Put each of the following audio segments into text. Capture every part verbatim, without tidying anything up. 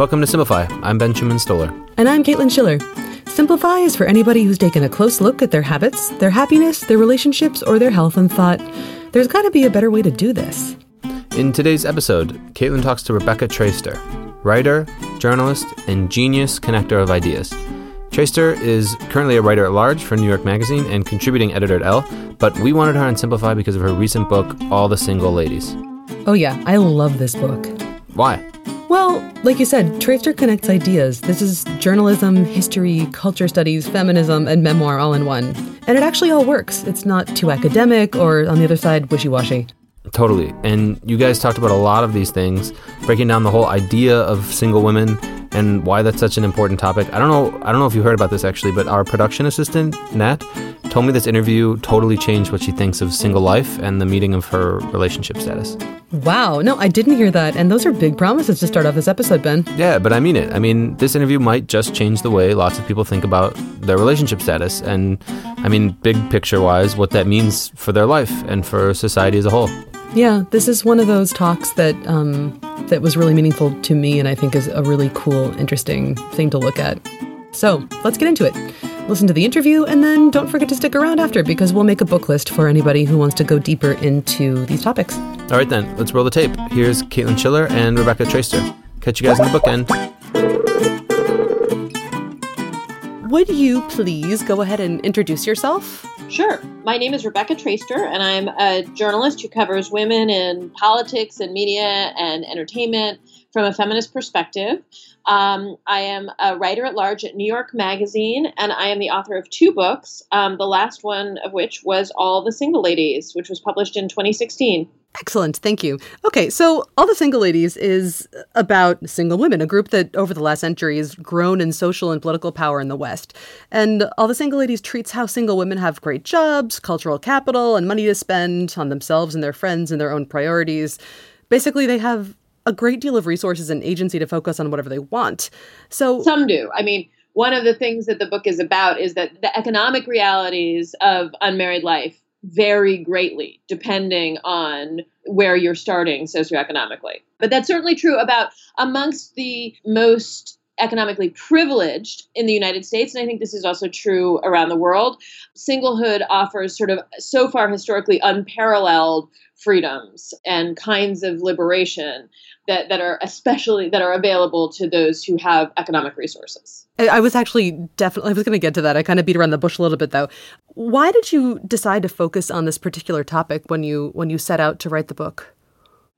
Welcome to Simplify. I'm Benjamin Stoller. And I'm Caitlin Schiller. Simplify is for anybody who's taken a close look at their habits, their happiness, their relationships, or their health and thought, there's got to be a better way to do this. In today's episode, Caitlin talks to Rebecca Traister, writer, journalist, and genius connector of ideas. Traister is currently a writer-at-large for New York Magazine and contributing editor at Elle, but we wanted her on Simplify because of her recent book, All the Single Ladies. Oh yeah, I love this book. Why? Well, like you said, Traister connects ideas. This is journalism, history, culture studies, feminism, and memoir all in one. And it actually all works. It's not too academic or, on the other side, wishy-washy. Totally. And you guys talked about a lot of these things, breaking down the whole idea of single women and why that's such an important topic. I don't know I don't know if you heard about this, actually, but our production assistant, Nat, told me this interview totally changed what she thinks of single life and the meaning of her relationship status. Wow. No, I didn't hear that. And those are big promises to start off this episode, Ben. Yeah, but I mean it. I mean, this interview might just change the way lots of people think about their relationship status and, I mean, big picture-wise, what that means for their life and for society as a whole. Yeah, this is one of those talks that um, that was really meaningful to me and I think is a really cool, interesting thing to look at. So let's get into it. Listen to the interview and then don't forget to stick around after because we'll make a book list for anybody who wants to go deeper into these topics. All right, then, let's roll the tape. Here's Caitlin Schiller and Rebecca Traister. Catch you guys in the bookend. Would you please go ahead and introduce yourself? Sure. My name is Rebecca Traister, and I'm a journalist who covers women in politics and media and entertainment from a feminist perspective. Um, I am a writer at large at New York Magazine, and I am the author of two books, um, the last one of which was All the Single Ladies, which was published in twenty sixteen. Excellent. Thank you. Okay. So All the Single Ladies is about single women, a group that over the last century has grown in social and political power in the West. And All the Single Ladies treats how single women have great jobs, cultural capital, and money to spend on themselves and their friends and their own priorities. Basically, they have a great deal of resources and agency to focus on whatever they want. So some do. I mean, one of the things that the book is about is that the economic realities of unmarried life vary greatly depending on where you're starting socioeconomically. But that's certainly true about amongst the most economically privileged in the United States. And I think this is also true around the world. Singlehood offers sort of so far historically unparalleled freedoms and kinds of liberation that, that are especially that are available to those who have economic resources. I was actually definitely I was going to get to that. I kind of beat around the bush a little bit, though. Why did you decide to focus on this particular topic when you when you set out to write the book?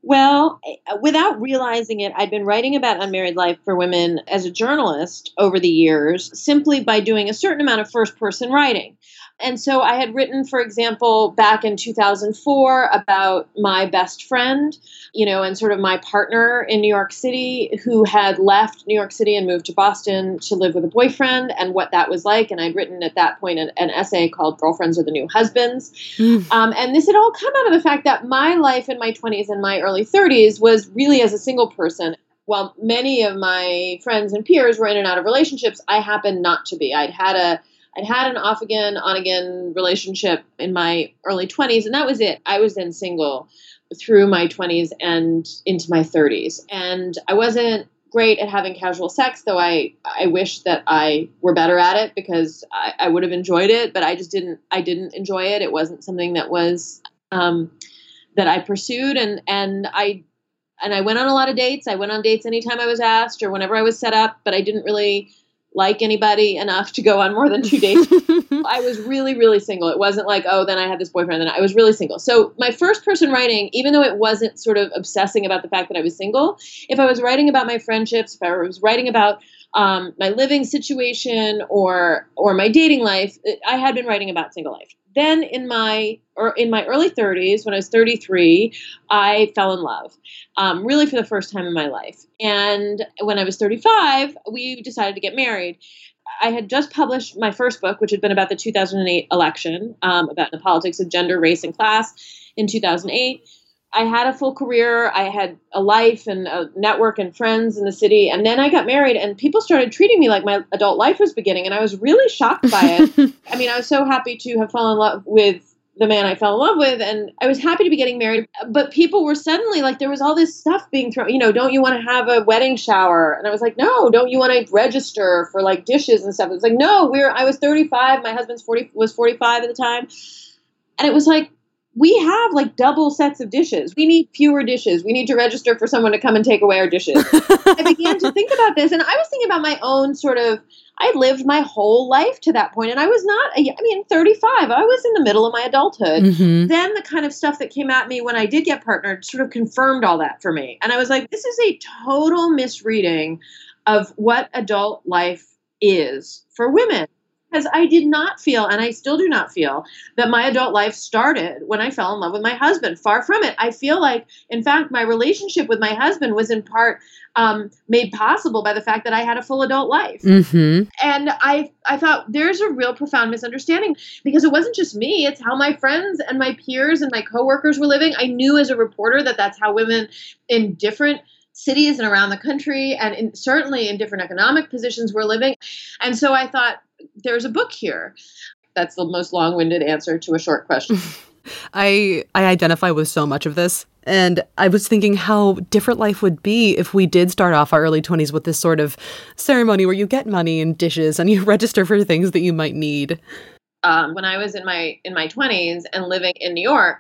Well, without realizing it, I'd been writing about unmarried life for women as a journalist over the years, simply by doing a certain amount of first-person writing. And so I had written, for example, back in two thousand four about my best friend, you know, and sort of my partner in New York City who had left New York City and moved to Boston to live with a boyfriend and what that was like. And I'd written at that point an, an essay called Girlfriends Are the New Husbands. Mm. Um, and this had all come out of the fact that my life in my twenties and my early thirties was really as a single person. While many of my friends and peers were in and out of relationships, I happened not to be. I'd had a I'd had an off again, on again relationship in my early twenties, and that was it. I was then single through my twenties and into my thirties. And I wasn't great at having casual sex, though I, I wish that I were better at it because I, I would have enjoyed it, but I just didn't I didn't enjoy it. It wasn't something that was um that I pursued and, and I, and I went on a lot of dates. I went on dates anytime I was asked or whenever I was set up, but I didn't really like anybody enough to go on more than two dates. I was really, really single. It wasn't like, oh, then I had this boyfriend and I was really single. So my first person writing, even though it wasn't sort of obsessing about the fact that I was single, if I was writing about my friendships, if I was writing about um, my living situation or, or my dating life, I had been writing about single life. Then in my or in my early thirties, when I was thirty-three, I fell in love, um, really for the first time in my life. And when I was thirty-five, we decided to get married. I had just published my first book, which had been about the two thousand eight election, um, about the politics of gender, race, and class in two thousand eight. I had a full career. I had a life and a network and friends in the city. And then I got married and people started treating me like my adult life was beginning. And I was really shocked by it. I mean, I was so happy to have fallen in love with the man I fell in love with, and I was happy to be getting married, but people were suddenly like, there was all this stuff being thrown, you know, don't you want to have a wedding shower? And I was like, no, don't you want to register for like dishes and stuff? It was like, no, we're, I was thirty-five. My husband's forty was forty-five at the time. And it was like, we have like double sets of dishes. We need fewer dishes. We need to register for someone to come and take away our dishes. I began to think about this, and I was thinking about my own sort of, I lived my whole life to that point, and I was not, I mean, thirty-five, I was in the middle of my adulthood. Mm-hmm. Then the kind of stuff that came at me when I did get partnered sort of confirmed all that for me. And I was like, this is a total misreading of what adult life is for women. Because I did not feel, and I still do not feel, that my adult life started when I fell in love with my husband. Far from it. I feel like, in fact, my relationship with my husband was in part um, made possible by the fact that I had a full adult life. Mm-hmm. And I, I thought there's a real profound misunderstanding, because it wasn't just me. It's how my friends and my peers and my coworkers were living. I knew as a reporter that that's how women in different cities and around the country, and in, certainly in different economic positions, were living. And so I thought, there's a book here. That's the most long-winded answer to a short question. I I identify with so much of this. And I was thinking how different life would be if we did start off our early twenties with this sort of ceremony where you get money and dishes and you register for things that you might need. Um, when I was in my in my twenties and living in New York,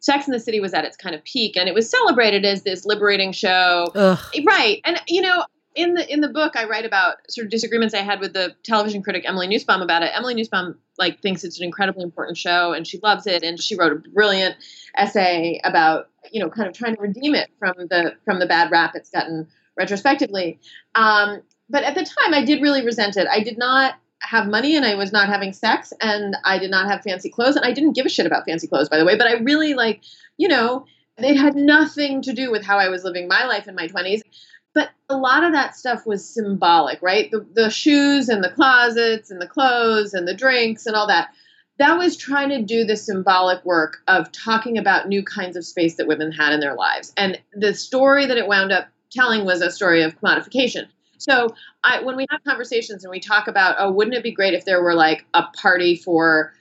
Sex and the City was at its kind of peak, and it was celebrated as this liberating show. Ugh. Right. And, you know, In the in the book, I write about sort of disagreements I had with the television critic Emily Nussbaum about it. Emily Nussbaum like thinks it's an incredibly important show, and she loves it, and she wrote a brilliant essay about, you know, kind of trying to redeem it from the from the bad rap it's gotten retrospectively. Um, but at the time, I did really resent it. I did not have money, and I was not having sex, and I did not have fancy clothes, and I didn't give a shit about fancy clothes, by the way. But I really like, you know, it had nothing to do with how I was living my life in my twenties. But a lot of that stuff was symbolic, right? The, the shoes and the closets and the clothes and the drinks and all that. That was trying to do the symbolic work of talking about new kinds of space that women had in their lives. And the story that it wound up telling was a story of commodification. So I, when we have conversations and we talk about, oh, wouldn't it be great if there were like a party for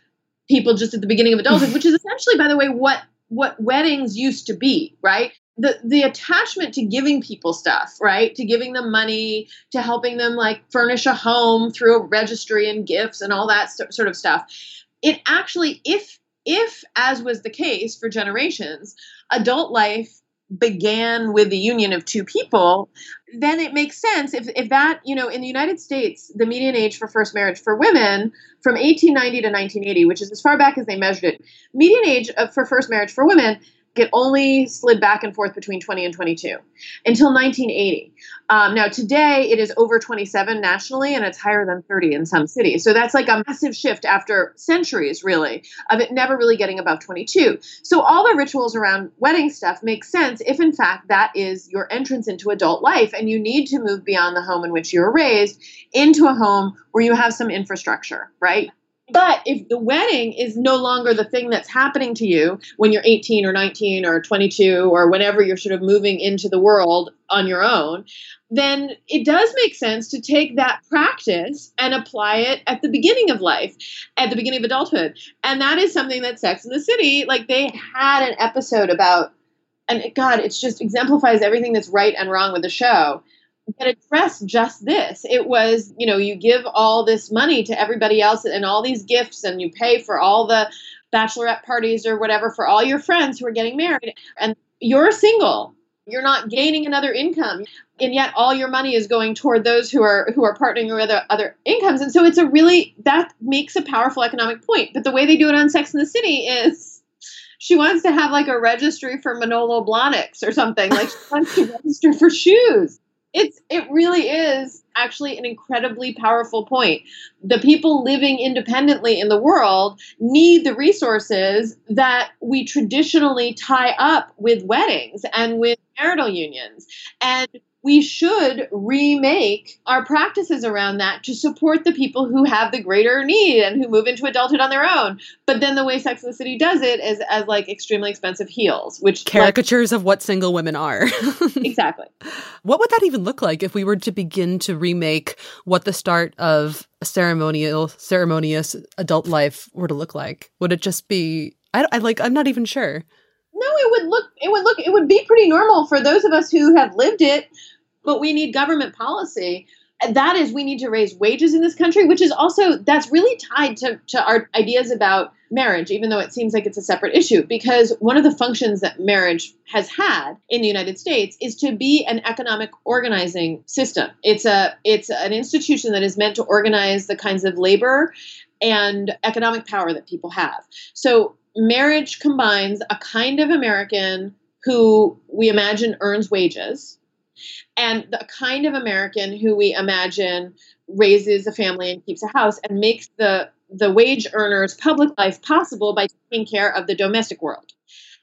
people just at the beginning of adulthood, which is essentially, by the way, what what weddings used to be, right? The the attachment to giving people stuff, right? To giving them money, to helping them like furnish a home through a registry and gifts and all that st- sort of stuff. It actually, if if as was the case for generations, adult life began with the union of two people, then it makes sense. If if that, you know, in the United States, the median age for first marriage for women from eighteen ninety to nineteen eighty, which is as far back as they measured it, median age of, for first marriage for women, it only slid back and forth between twenty and twenty-two until nineteen eighty. Um, now, today, it is over twenty-seven nationally, and it's higher than thirty in some cities. So that's like a massive shift after centuries, really, of it never really getting above twenty-two. So all the rituals around wedding stuff make sense if, in fact, that is your entrance into adult life, and you need to move beyond the home in which you were raised into a home where you have some infrastructure, right? But if the wedding is no longer the thing that's happening to you when you're eighteen or nineteen or twenty-two or whenever you're sort of moving into the world on your own, then it does make sense to take that practice and apply it at the beginning of life, at the beginning of adulthood. And that is something that Sex and the City, like they had an episode about, and it, God, it just exemplifies everything that's right and wrong with the show. That addressed just this. It was, you know, you give all this money to everybody else and all these gifts, and you pay for all the bachelorette parties or whatever for all your friends who are getting married, and you're single. You're not gaining another income, and yet all your money is going toward those who are who are partnering with other, other incomes. And so it's a really, that makes a powerful economic point. But the way they do it on Sex and the City is, she wants to have like a registry for Manolo Blahniks or something. Like she wants to register for shoes. It's it really is actually an incredibly powerful point. The people living independently in the world need the resources that we traditionally tie up with weddings and with marital unions. And we should remake our practices around that to support the people who have the greater need and who move into adulthood on their own. But then the way Sex and the City does it is as like extremely expensive heels, which caricatures like, of what single women are. Exactly. What would that even look like if we were to begin to remake what the start of ceremonial, ceremonious adult life were to look like? Would it just be I, I like, I'm not even sure. No, it would look, it would look, it would be pretty normal for those of us who have lived it, but we need government policy. That is, we need to raise wages in this country, which is also, that's really tied to, to our ideas about marriage, even though it seems like it's a separate issue, because one of the functions that marriage has had in the United States is to be an economic organizing system. It's a, it's an institution that is meant to organize the kinds of labor and economic power that people have. So marriage combines a kind of American who we imagine earns wages and the kind of American who we imagine raises a family and keeps a house, and makes the, the wage earner's public life possible by taking care of the domestic world.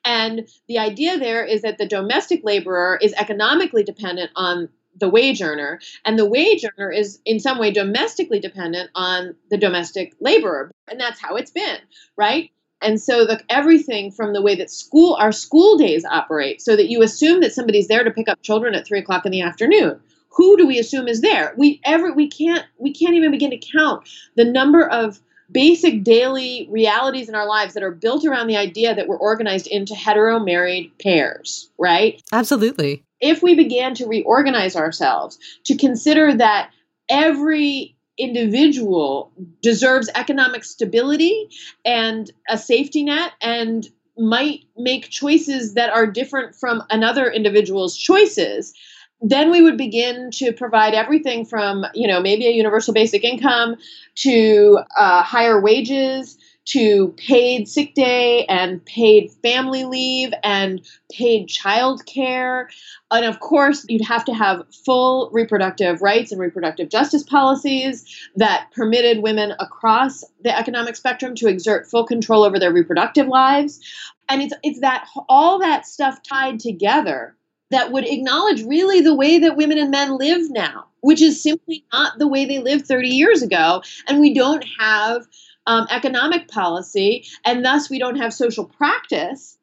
And the idea there is that the domestic laborer is economically dependent on the wage earner, and the wage earner is in some way domestically dependent on the domestic laborer. And that's how it's been, right? And so the, everything from the way that school, our school days operate, so that you assume that somebody's there to pick up children at three o'clock in the afternoon. Who do we assume is there? We ever we can't we can't even begin to count the number of basic daily realities in our lives that are built around the idea that we're organized into hetero married pairs, right? Absolutely. If we began to reorganize ourselves to consider that every individual deserves economic stability and a safety net, and might make choices that are different from another individual's choices, then we would begin to provide everything from, you know, maybe a universal basic income to uh, higher wages, to paid sick day and paid family leave and paid childcare. And of course, you'd have to have full reproductive rights and reproductive justice policies that permitted women across the economic spectrum to exert full control over their reproductive lives. And it's it's that all that stuff tied together that would acknowledge really the way that women and men live now, which is simply not the way they lived thirty years ago. And we don't have Um, economic policy, and thus we don't have social practice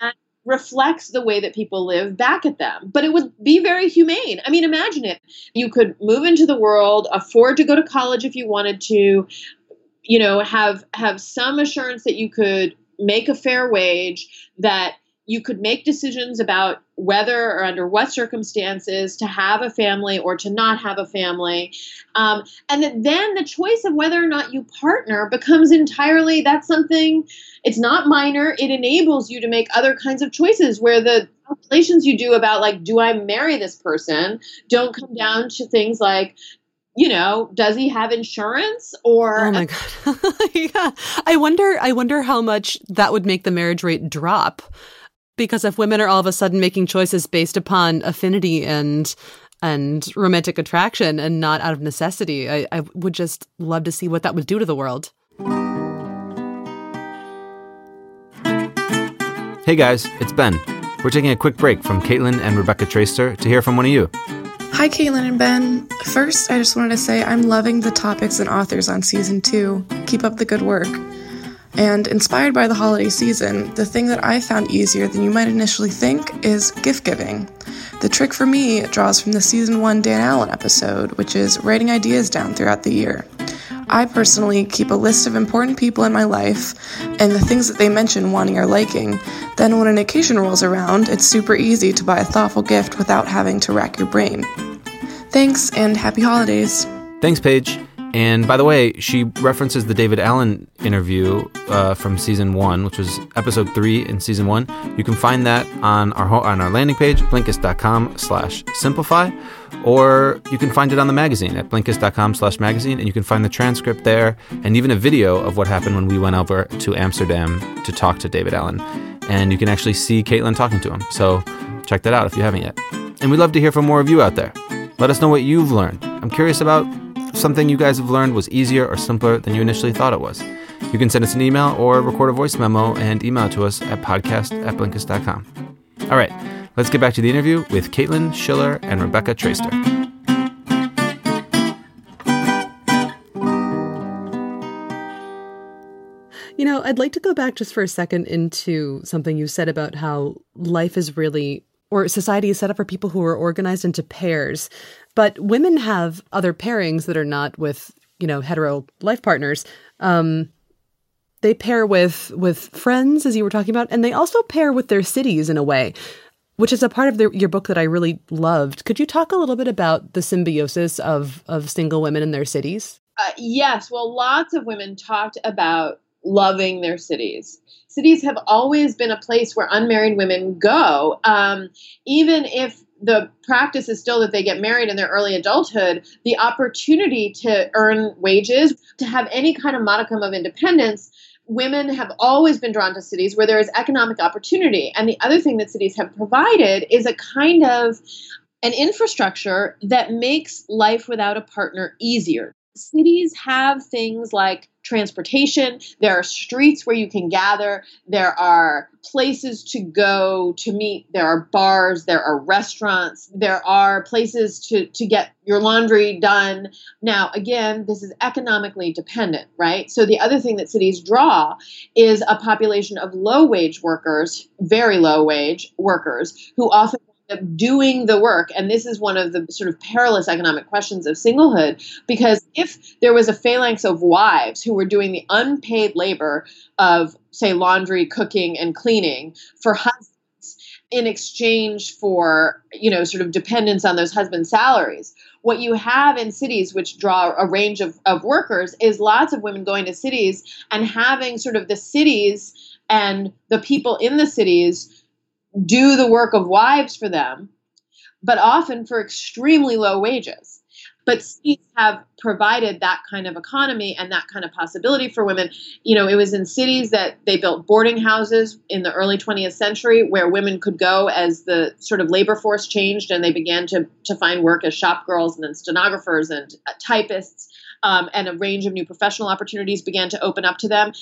that reflects the way that people live back at them. But it would be very humane. I mean, imagine it. You could move into the world, afford to go to college if you wanted to, you know, have have some assurance that you could make a fair wage, that you could make decisions about whether or under what circumstances to have a family or to not have a family. Um, and that then the choice of whether or not you partner becomes entirely, that's something, it's not minor. It enables you to make other kinds of choices where the calculations you do about, like, do I marry this person, don't come down to things like, you know, does he have insurance or... Oh my God. Yeah. I wonder, I wonder how much that would make the marriage rate drop. Because if women are all of a sudden making choices based upon affinity and and romantic attraction and not out of necessity, I, I would just love to see what that would do to the world. Hey guys, it's Ben. We're taking a quick break from Caitlin and Rebecca Traister to hear from one of you. Hi, Caitlin and Ben. First, I just wanted to say I'm loving the topics and authors on season two. Keep up the good work. And inspired by the holiday season, the thing that I found easier than you might initially think is gift giving. The trick for me draws from the season one Dan Allen episode, which is writing ideas down throughout the year. I personally keep a list of important people in my life and the things that they mention wanting or liking. Then when an occasion rolls around, it's super easy to buy a thoughtful gift without having to rack your brain. Thanks, and happy holidays. Thanks, Paige. And by the way, she references the David Allen interview uh, from season one, which was episode three in season one. You can find that on our ho- on our landing page, Blinkist.com slash simplify, or you can find it on the magazine at Blinkist.com slash magazine, and you can find the transcript there and even a video of what happened when we went over to Amsterdam to talk to David Allen. And you can actually see Caitlin talking to him. So check that out if you haven't yet. And we'd love to hear from more of you out there. Let us know what you've learned. I'm curious about something you guys have learned was easier or simpler than you initially thought it was. You can send us an email or record a voice memo and email to us at podcast at blinkist dot com. All right, let's get back to the interview with Caitlin Schiller and Rebecca Traister. You know, I'd like to go back just for a second into something you said about how life is really, or society is set up for people who are organized into pairs. But women have other pairings that are not with, you know, hetero life partners. Um, They pair with with friends, as you were talking about, and they also pair with their cities in a way, which is a part of the, your book that I really loved. Could you talk a little bit about the symbiosis of, of single women in their cities? Uh, yes. Well, lots of women talked about loving their cities. Cities have always been a place where unmarried women go, um, even if the practice is still that they get married in their early adulthood, the opportunity to earn wages, to have any kind of modicum of independence. Women have always been drawn to cities where there is economic opportunity. And the other thing that cities have provided is a kind of an infrastructure that makes life without a partner easier. Cities have things like transportation. There are streets where you can gather. There are places to go to meet. There are bars. There are restaurants. There are places to, to get your laundry done. Now, again, this is economically dependent, right? So the other thing that cities draw is a population of low-wage workers, very low-wage workers, who often end up doing the work. And this is one of the sort of perilous economic questions of singlehood, because if there was a phalanx of wives who were doing the unpaid labor of, say, laundry, cooking, and cleaning for husbands in exchange for, you know, sort of dependence on those husbands' salaries, what you have in cities which draw a range of, of workers is lots of women going to cities and having sort of the cities and the people in the cities do the work of wives for them, but often for extremely low wages. But cities have provided that kind of economy and that kind of possibility for women. You know, it was in cities that they built boarding houses in the early twentieth century where women could go as the sort of labor force changed and they began to, to find work as shop girls and then stenographers and typists, um, and a range of new professional opportunities began to open up to them.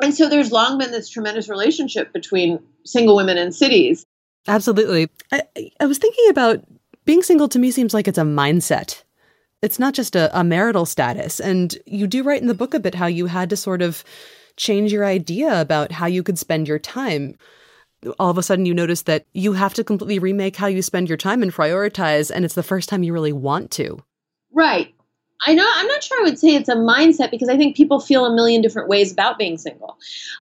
And so there's long been this tremendous relationship between single women and cities. Absolutely. I, I was thinking about being single, to me seems like it's a mindset. It's not just a, a marital status. And you do write in the book a bit how you had to sort of change your idea about how you could spend your time. All of a sudden, you notice that you have to completely remake how you spend your time and prioritize. And it's the first time you really want to. Right. I know, I'm not sure I would say it's a mindset, because I think people feel a million different ways about being single.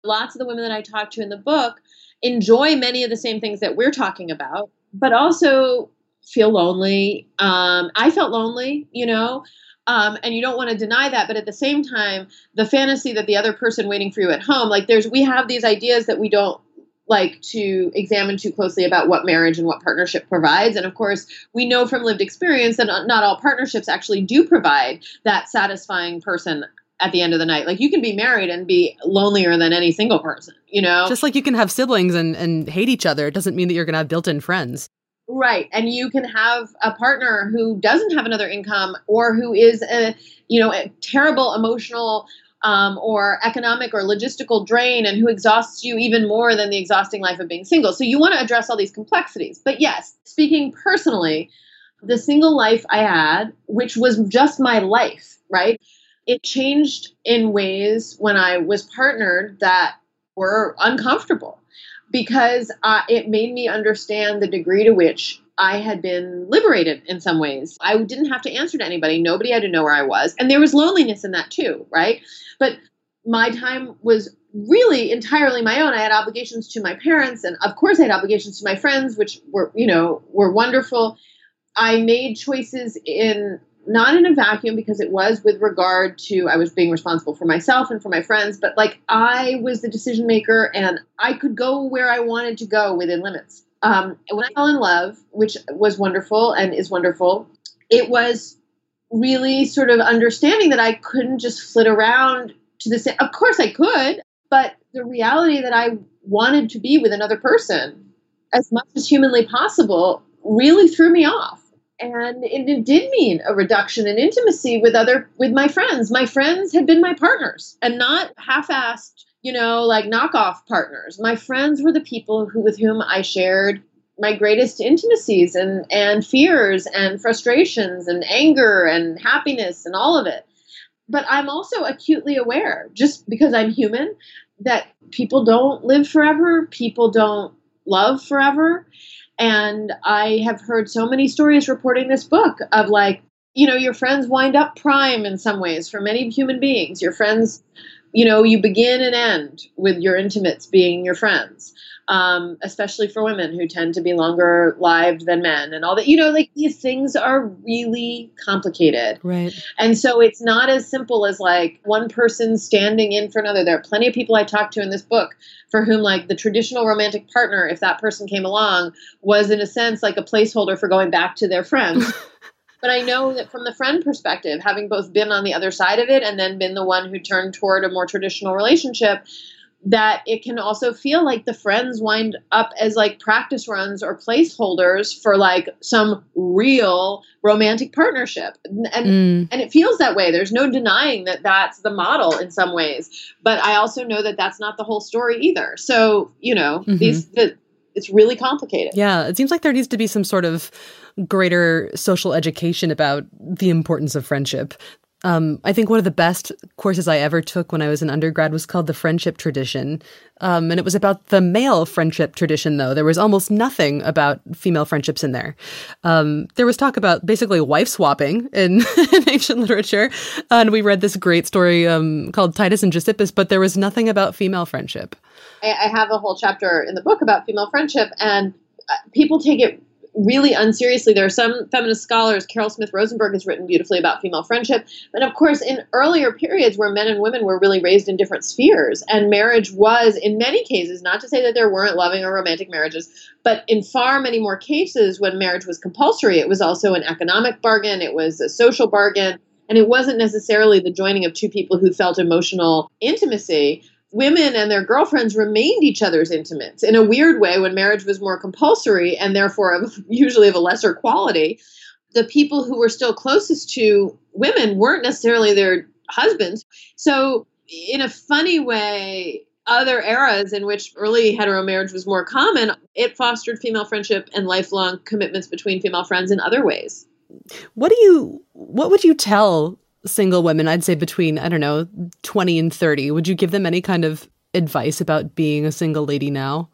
Lots of the women that I talked to in the book enjoy many of the same things that we're talking about, but also feel lonely. Um, I felt lonely, you know, um, and you don't want to deny that. But at the same time, the fantasy that the other person waiting for you at home, like there's, we have these ideas that we don't like to examine too closely about what marriage and what partnership provides. And of course, we know from lived experience that not all partnerships actually do provide that satisfying person at the end of the night. Like you can be married and be lonelier than any single person, you know, just like you can have siblings and, and hate each other. It doesn't mean that you're going to have built-in friends. Right. And you can have a partner who doesn't have another income or who is a, you know, a terrible emotional um, or economic or logistical drain and who exhausts you even more than the exhausting life of being single. So you want to address all these complexities. But yes, speaking personally, the single life I had, which was just my life, right? It changed in ways when I was partnered that were uncomfortable. Because uh, it made me understand the degree to which I had been liberated in some ways. I didn't have to answer to anybody. Nobody had to know where I was. And there was loneliness in that too, right? But my time was really entirely my own. I had obligations to my parents. And of course I had obligations to my friends, which were, you know, were wonderful. I made choices in, not in a vacuum, because it was with regard to, I was being responsible for myself and for my friends, but like I was the decision maker and I could go where I wanted to go within limits. Um, when I fell in love, which was wonderful and is wonderful, it was really sort of understanding that I couldn't just flit around to the same. Of course I could, but the reality that I wanted to be with another person as much as humanly possible really threw me off. And it did mean a reduction in intimacy with other, with my friends. My friends had been my partners and not half-assed, you know, like knockoff partners. My friends were the people who, with whom I shared my greatest intimacies and, and fears and frustrations and anger and happiness and all of it. But I'm also acutely aware, just because I'm human, that people don't live forever. People don't love forever. And I have heard so many stories reporting this book of like, you know, your friends wind up prime in some ways for many human beings. Your friends you know, you begin and end with your intimates being your friends, um, especially for women who tend to be longer lived than men and all that. You know, like these things are really complicated. Right. And so it's not as simple as like one person standing in for another. There are plenty of people I talked to in this book for whom like the traditional romantic partner, if that person came along, was in a sense like a placeholder for going back to their friends. But I know that from the friend perspective, having both been on the other side of it and then been the one who turned toward a more traditional relationship, that it can also feel like the friends wind up as like practice runs or placeholders for like some real romantic partnership. And, mm. and it feels that way. There's no denying that that's the model in some ways. But I also know that that's not the whole story either. So, you know, mm-hmm. these the, it's really complicated. Yeah, it seems like there needs to be some sort of greater social education about the importance of friendship. Um, I think one of the best courses I ever took when I was an undergrad was called The Friendship Tradition. Um, and it was about the male friendship tradition, though. There was almost nothing about female friendships in there. Um, there was talk about basically wife swapping in, in ancient literature. And we read this great story um, called Titus and Giuseppus, but there was nothing about female friendship. I, I have a whole chapter in the book about female friendship, and people take it really unseriously. There are some feminist scholars, Carol Smith Rosenberg has written beautifully about female friendship. And of course, in earlier periods where men and women were really raised in different spheres, and marriage was, in many cases, not to say that there weren't loving or romantic marriages, but in far many more cases when marriage was compulsory, it was also an economic bargain, it was a social bargain, and it wasn't necessarily the joining of two people who felt emotional intimacy. Women and their girlfriends remained each other's intimates in a weird way when marriage was more compulsory and therefore of, usually of a lesser quality. The people who were still closest to women weren't necessarily their husbands. So in a funny way, other eras in which early hetero marriage was more common, it fostered female friendship and lifelong commitments between female friends in other ways. What do you, what would you tell single women, I'd say between, I don't know, twenty and thirty, would you give them any kind of advice about being a single lady now?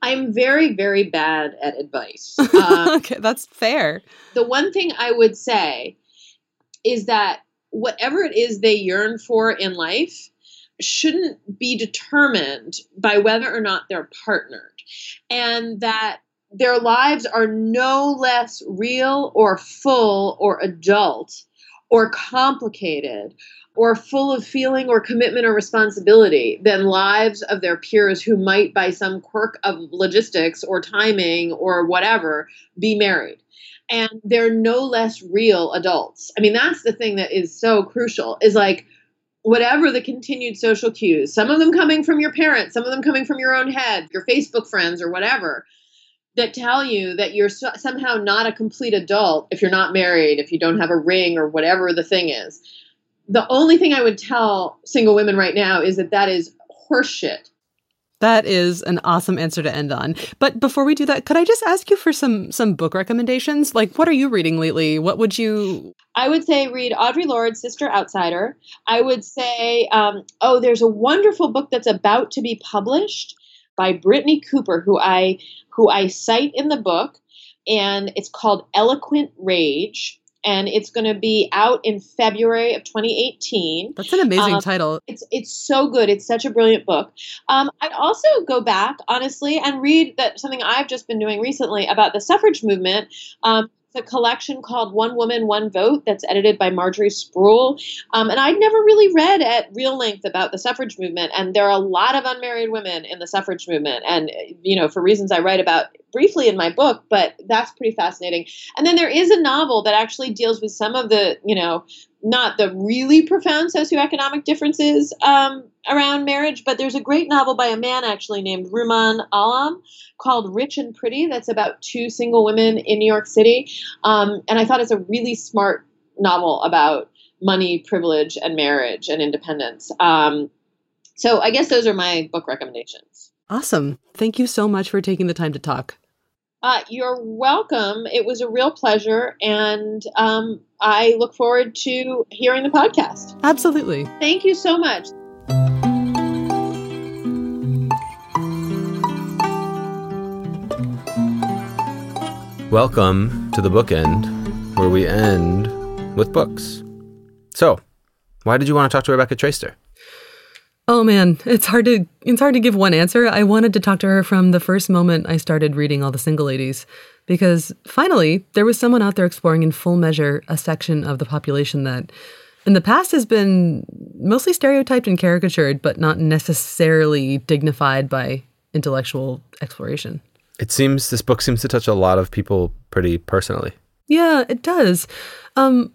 I'm very, very bad at advice. Um, okay, that's fair. The one thing I would say is that whatever it is they yearn for in life shouldn't be determined by whether or not they're partnered, and that their lives are no less real or full or adult or complicated, or full of feeling or commitment or responsibility than lives of their peers who might, by some quirk of logistics or timing or whatever, be married. And they're no less real adults. I mean, that's the thing that is so crucial, is like, whatever the continued social cues, some of them coming from your parents, some of them coming from your own head, your Facebook friends or whatever, that tell you that you're so, somehow not a complete adult if you're not married, if you don't have a ring or whatever the thing is. The only thing I would tell single women right now is that that is horseshit. That is an awesome answer to end on. But before we do that, could I just ask you for some some book recommendations? Like, what are you reading lately? What would you... I would say read Audre Lorde's Sister Outsider. I would say, um, oh, there's a wonderful book that's about to be published by Brittany Cooper, who I who I cite in the book, and it's called Eloquent Rage, and it's going to be out in February of twenty eighteen. That's an amazing um, title. It's it's so good. It's such a brilliant book. Um, I'd also go back, honestly, and read that something I've just been doing recently about the suffrage movement. Um, It's a collection called One Woman, One Vote that's edited by Marjorie Sproul. Um, and I'd never really read at real length about the suffrage movement. And there are a lot of unmarried women in the suffrage movement. And, you know, for reasons I write about briefly in my book, but that's pretty fascinating. And then there is a novel that actually deals with some of the, you know, not the really profound socioeconomic differences um, around marriage, but there's a great novel by a man actually named Ruman Alam called Rich and Pretty that's about two single women in New York City. Um, and I thought it's a really smart novel about money, privilege, and marriage and independence. Um, so I guess those are my book recommendations. Awesome. Thank you so much for taking the time to talk. Uh, you're welcome. It was a real pleasure. And um, I look forward to hearing the podcast. Absolutely. Thank you so much. Welcome to The Bookend, where we end with books. So, why did you want to talk to Rebecca Traister? Oh man, it's hard to it's hard to give one answer. I wanted to talk to her from the first moment I started reading All the Single Ladies, because finally there was someone out there exploring in full measure a section of the population that in the past has been mostly stereotyped and caricatured, but not necessarily dignified by intellectual exploration. It seems this book seems to touch a lot of people pretty personally. Yeah, it does. Um,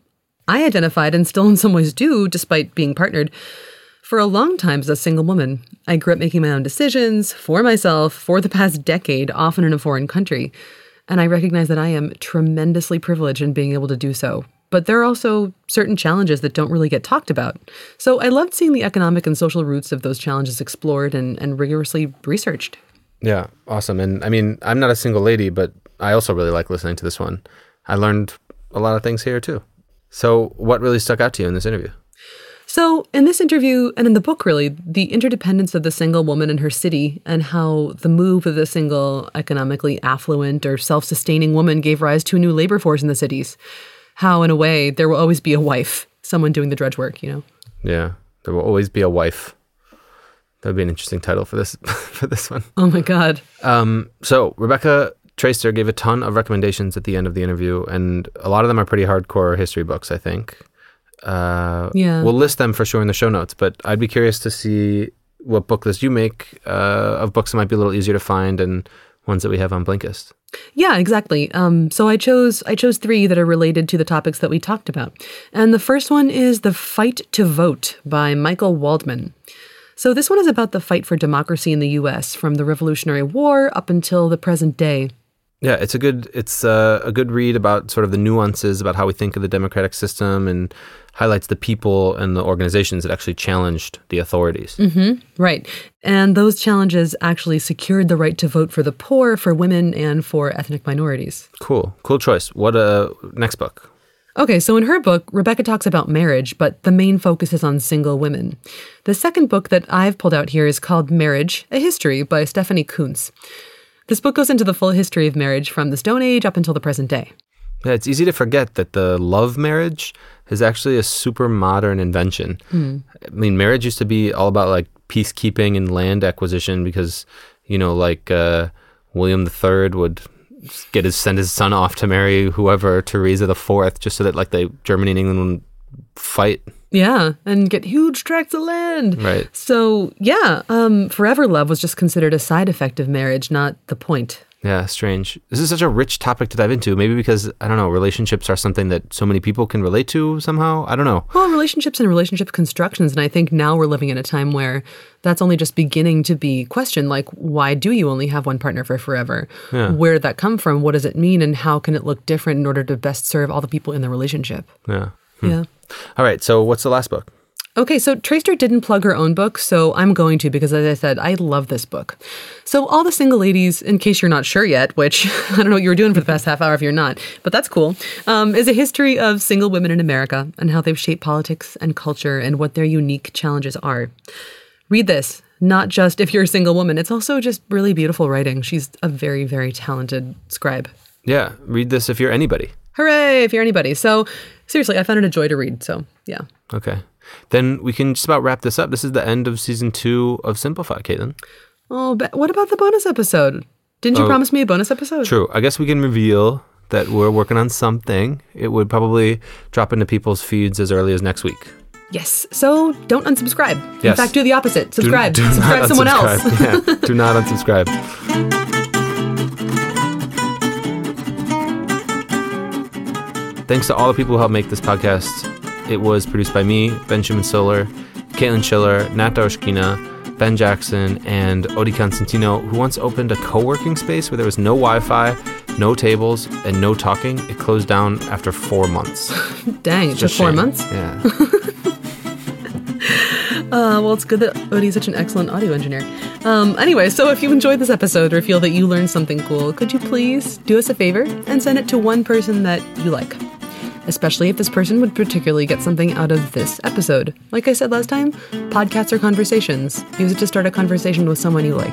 I identified, and still in some ways do, despite being partnered, for a long time as a single woman. I grew up making my own decisions for myself for the past decade, often in a foreign country. And I recognize that I am tremendously privileged in being able to do so. But there are also certain challenges that don't really get talked about. So I loved seeing the economic and social roots of those challenges explored and, and rigorously researched. Yeah, awesome. And I mean, I'm not a single lady, but I also really like listening to this one. I learned a lot of things here too. So what really stuck out to you in this interview? So in this interview, and in the book really, the interdependence of the single woman and her city, and how the move of the single economically affluent or self-sustaining woman gave rise to a new labor force in the cities. How, in a way, there will always be a wife, someone doing the drudge work, you know? Yeah, there will always be a wife. That would be an interesting title for this for this one. Oh, my God. Um, so Rebecca Traister gave a ton of recommendations at the end of the interview, and a lot of them are pretty hardcore history books, I think. Uh, yeah. We'll list them for sure in the show notes, but I'd be curious to see what book list you make uh, of books that might be a little easier to find and ones that we have on Blinkist. Yeah, exactly. Um, so I chose I chose three that are related to the topics that we talked about. And the first one is The Fight to Vote by Michael Waldman. So this one is about the fight for democracy in the U S from the Revolutionary War up until the present day. Yeah, it's a good it's a, a good read about sort of the nuances about how we think of the democratic system, and highlights the people and the organizations that actually challenged the authorities. Mm-hmm, right. And those challenges actually secured the right to vote for the poor, for women, and for ethnic minorities. Cool. Cool choice. What a next book. Okay, so in her book, Rebecca talks about marriage, but the main focus is on single women. The second book that I've pulled out here is called Marriage, a History by Stephanie Kuntz. This book goes into the full history of marriage from the Stone Age up until the present day. Yeah, it's easy to forget that the love marriage is actually a super modern invention. Mm. I mean, marriage used to be all about like peacekeeping and land acquisition because, you know, like uh, William the Third would... Get his send his son off to marry whoever, Teresa the Fourth, just so that like they Germany and England would fight. Yeah, and get huge tracts of land. Right. So yeah, um, forever love was just considered a side effect of marriage, not the point. Yeah, strange. This is such a rich topic to dive into. Maybe because I don't know, relationships are something that so many people can relate to somehow. I don't know. Well, relationships and relationship constructions, and I think now we're living in a time where that's only just beginning to be questioned. Like, why do you only have one partner for forever? Yeah. Where did that come from? What does it mean? And how can it look different in order to best serve all the people in the relationship? Yeah. Hmm. Yeah. All right. So, what's the last book? Okay, so Traister didn't plug her own book, so I'm going to, because as I said, I love this book. So All the Single Ladies, in case you're not sure yet, which I don't know what you were doing for the past half hour if you're not, but that's cool, um, is a history of single women in America and how they've shaped politics and culture and what their unique challenges are. Read this, not just if you're a single woman. It's also just really beautiful writing. She's a very, very talented scribe. Yeah, read this if you're anybody. Hooray, if you're anybody. So seriously, I found it a joy to read, so yeah. Okay. Then we can just about wrap this up. This is the end of season two of Simplify, Caitlin. Oh, but what about the bonus episode? Didn't you oh, promise me a bonus episode? True. I guess we can reveal that we're working on something. It would probably drop into people's feeds as early as next week. Yes. So don't unsubscribe. Yes. In fact, do the opposite. Subscribe. Do, do subscribe to someone else. Yeah, do not unsubscribe. Thanks to all the people who helped make this podcast. It was produced by me, Benjamin Stoller, Caitlin Schiller, Nat Doshkina, Ben Jackson, and Odie Constantino, who once opened a co-working space where there was no Wi-Fi, no tables, and no talking. It closed down after four months. Dang, it took four months? Yeah. uh, well, it's good that Odie is such an excellent audio engineer. Um, anyway, so if you enjoyed this episode or feel that you learned something cool, could you please do us a favor and send it to one person that you like? Especially if this person would particularly get something out of this episode. Like I said last time, podcasts are conversations. Use it to start a conversation with someone you like.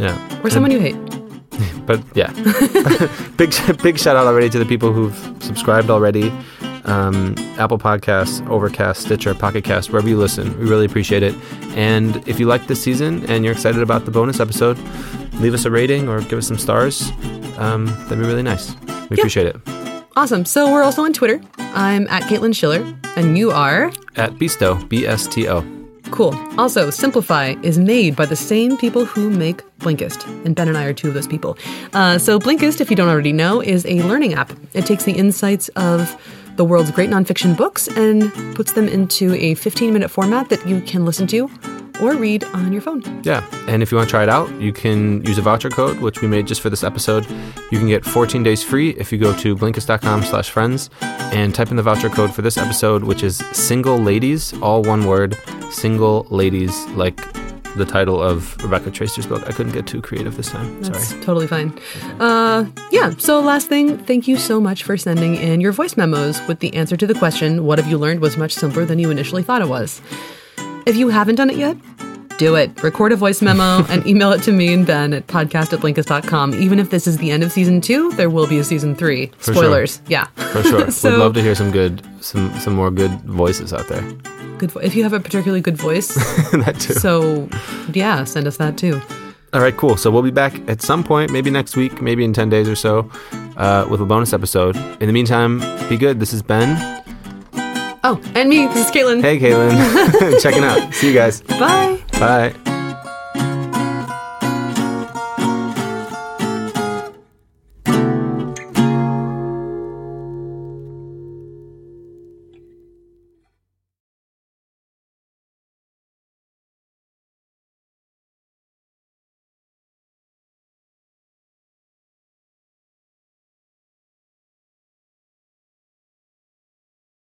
Yeah. Or someone and, you hate. But yeah. big big shout out already to the people who've subscribed already. um, Apple Podcasts, Overcast, Stitcher, Pocket Cast, wherever you listen. We really appreciate it. And if you liked this season and you're excited about the bonus episode, leave us a rating or give us some stars. Um, that'd be really nice. We yep. appreciate it. Awesome. So we're also on Twitter. I'm at Caitlin Schiller, and you are? At Bisto, B S T O. Cool. Also, Simplify is made by the same people who make Blinkist, and Ben and I are two of those people. Uh, so Blinkist, if you don't already know, is a learning app. It takes the insights of the world's great nonfiction books and puts them into a fifteen-minute format that you can listen to or read on your phone. Yeah, and if you want to try it out, you can use a voucher code, which we made just for this episode. You can get fourteen days free if you go to Blinkist.com slash friends and type in the voucher code for this episode, which is Single Ladies, all one word, Single Ladies, like the title of Rebecca Traister's book. I couldn't get too creative this time. That's Sorry. Totally fine. Uh, yeah, so last thing, thank you so much for sending in your voice memos with the answer to the question, what have you learned, was much simpler than you initially thought it was. If you haven't done it yet, do it. Record a voice memo and email it to me and Ben at podcast at blinkist dot com. Even if this is the end of season two, there will be a season three. For Spoilers. Sure. Yeah. For sure. So, we'd love to hear some good, some some more good voices out there. Good. Vo- if you have a particularly good voice. That too. So, yeah, send us that too. All right, cool. So we'll be back at some point, maybe next week, maybe in ten days or so, uh, with a bonus episode. In the meantime, be good. This is Ben. Oh, and me. This is Caitlin. Hey, Caitlin. Checking out. See you guys. Bye. Bye.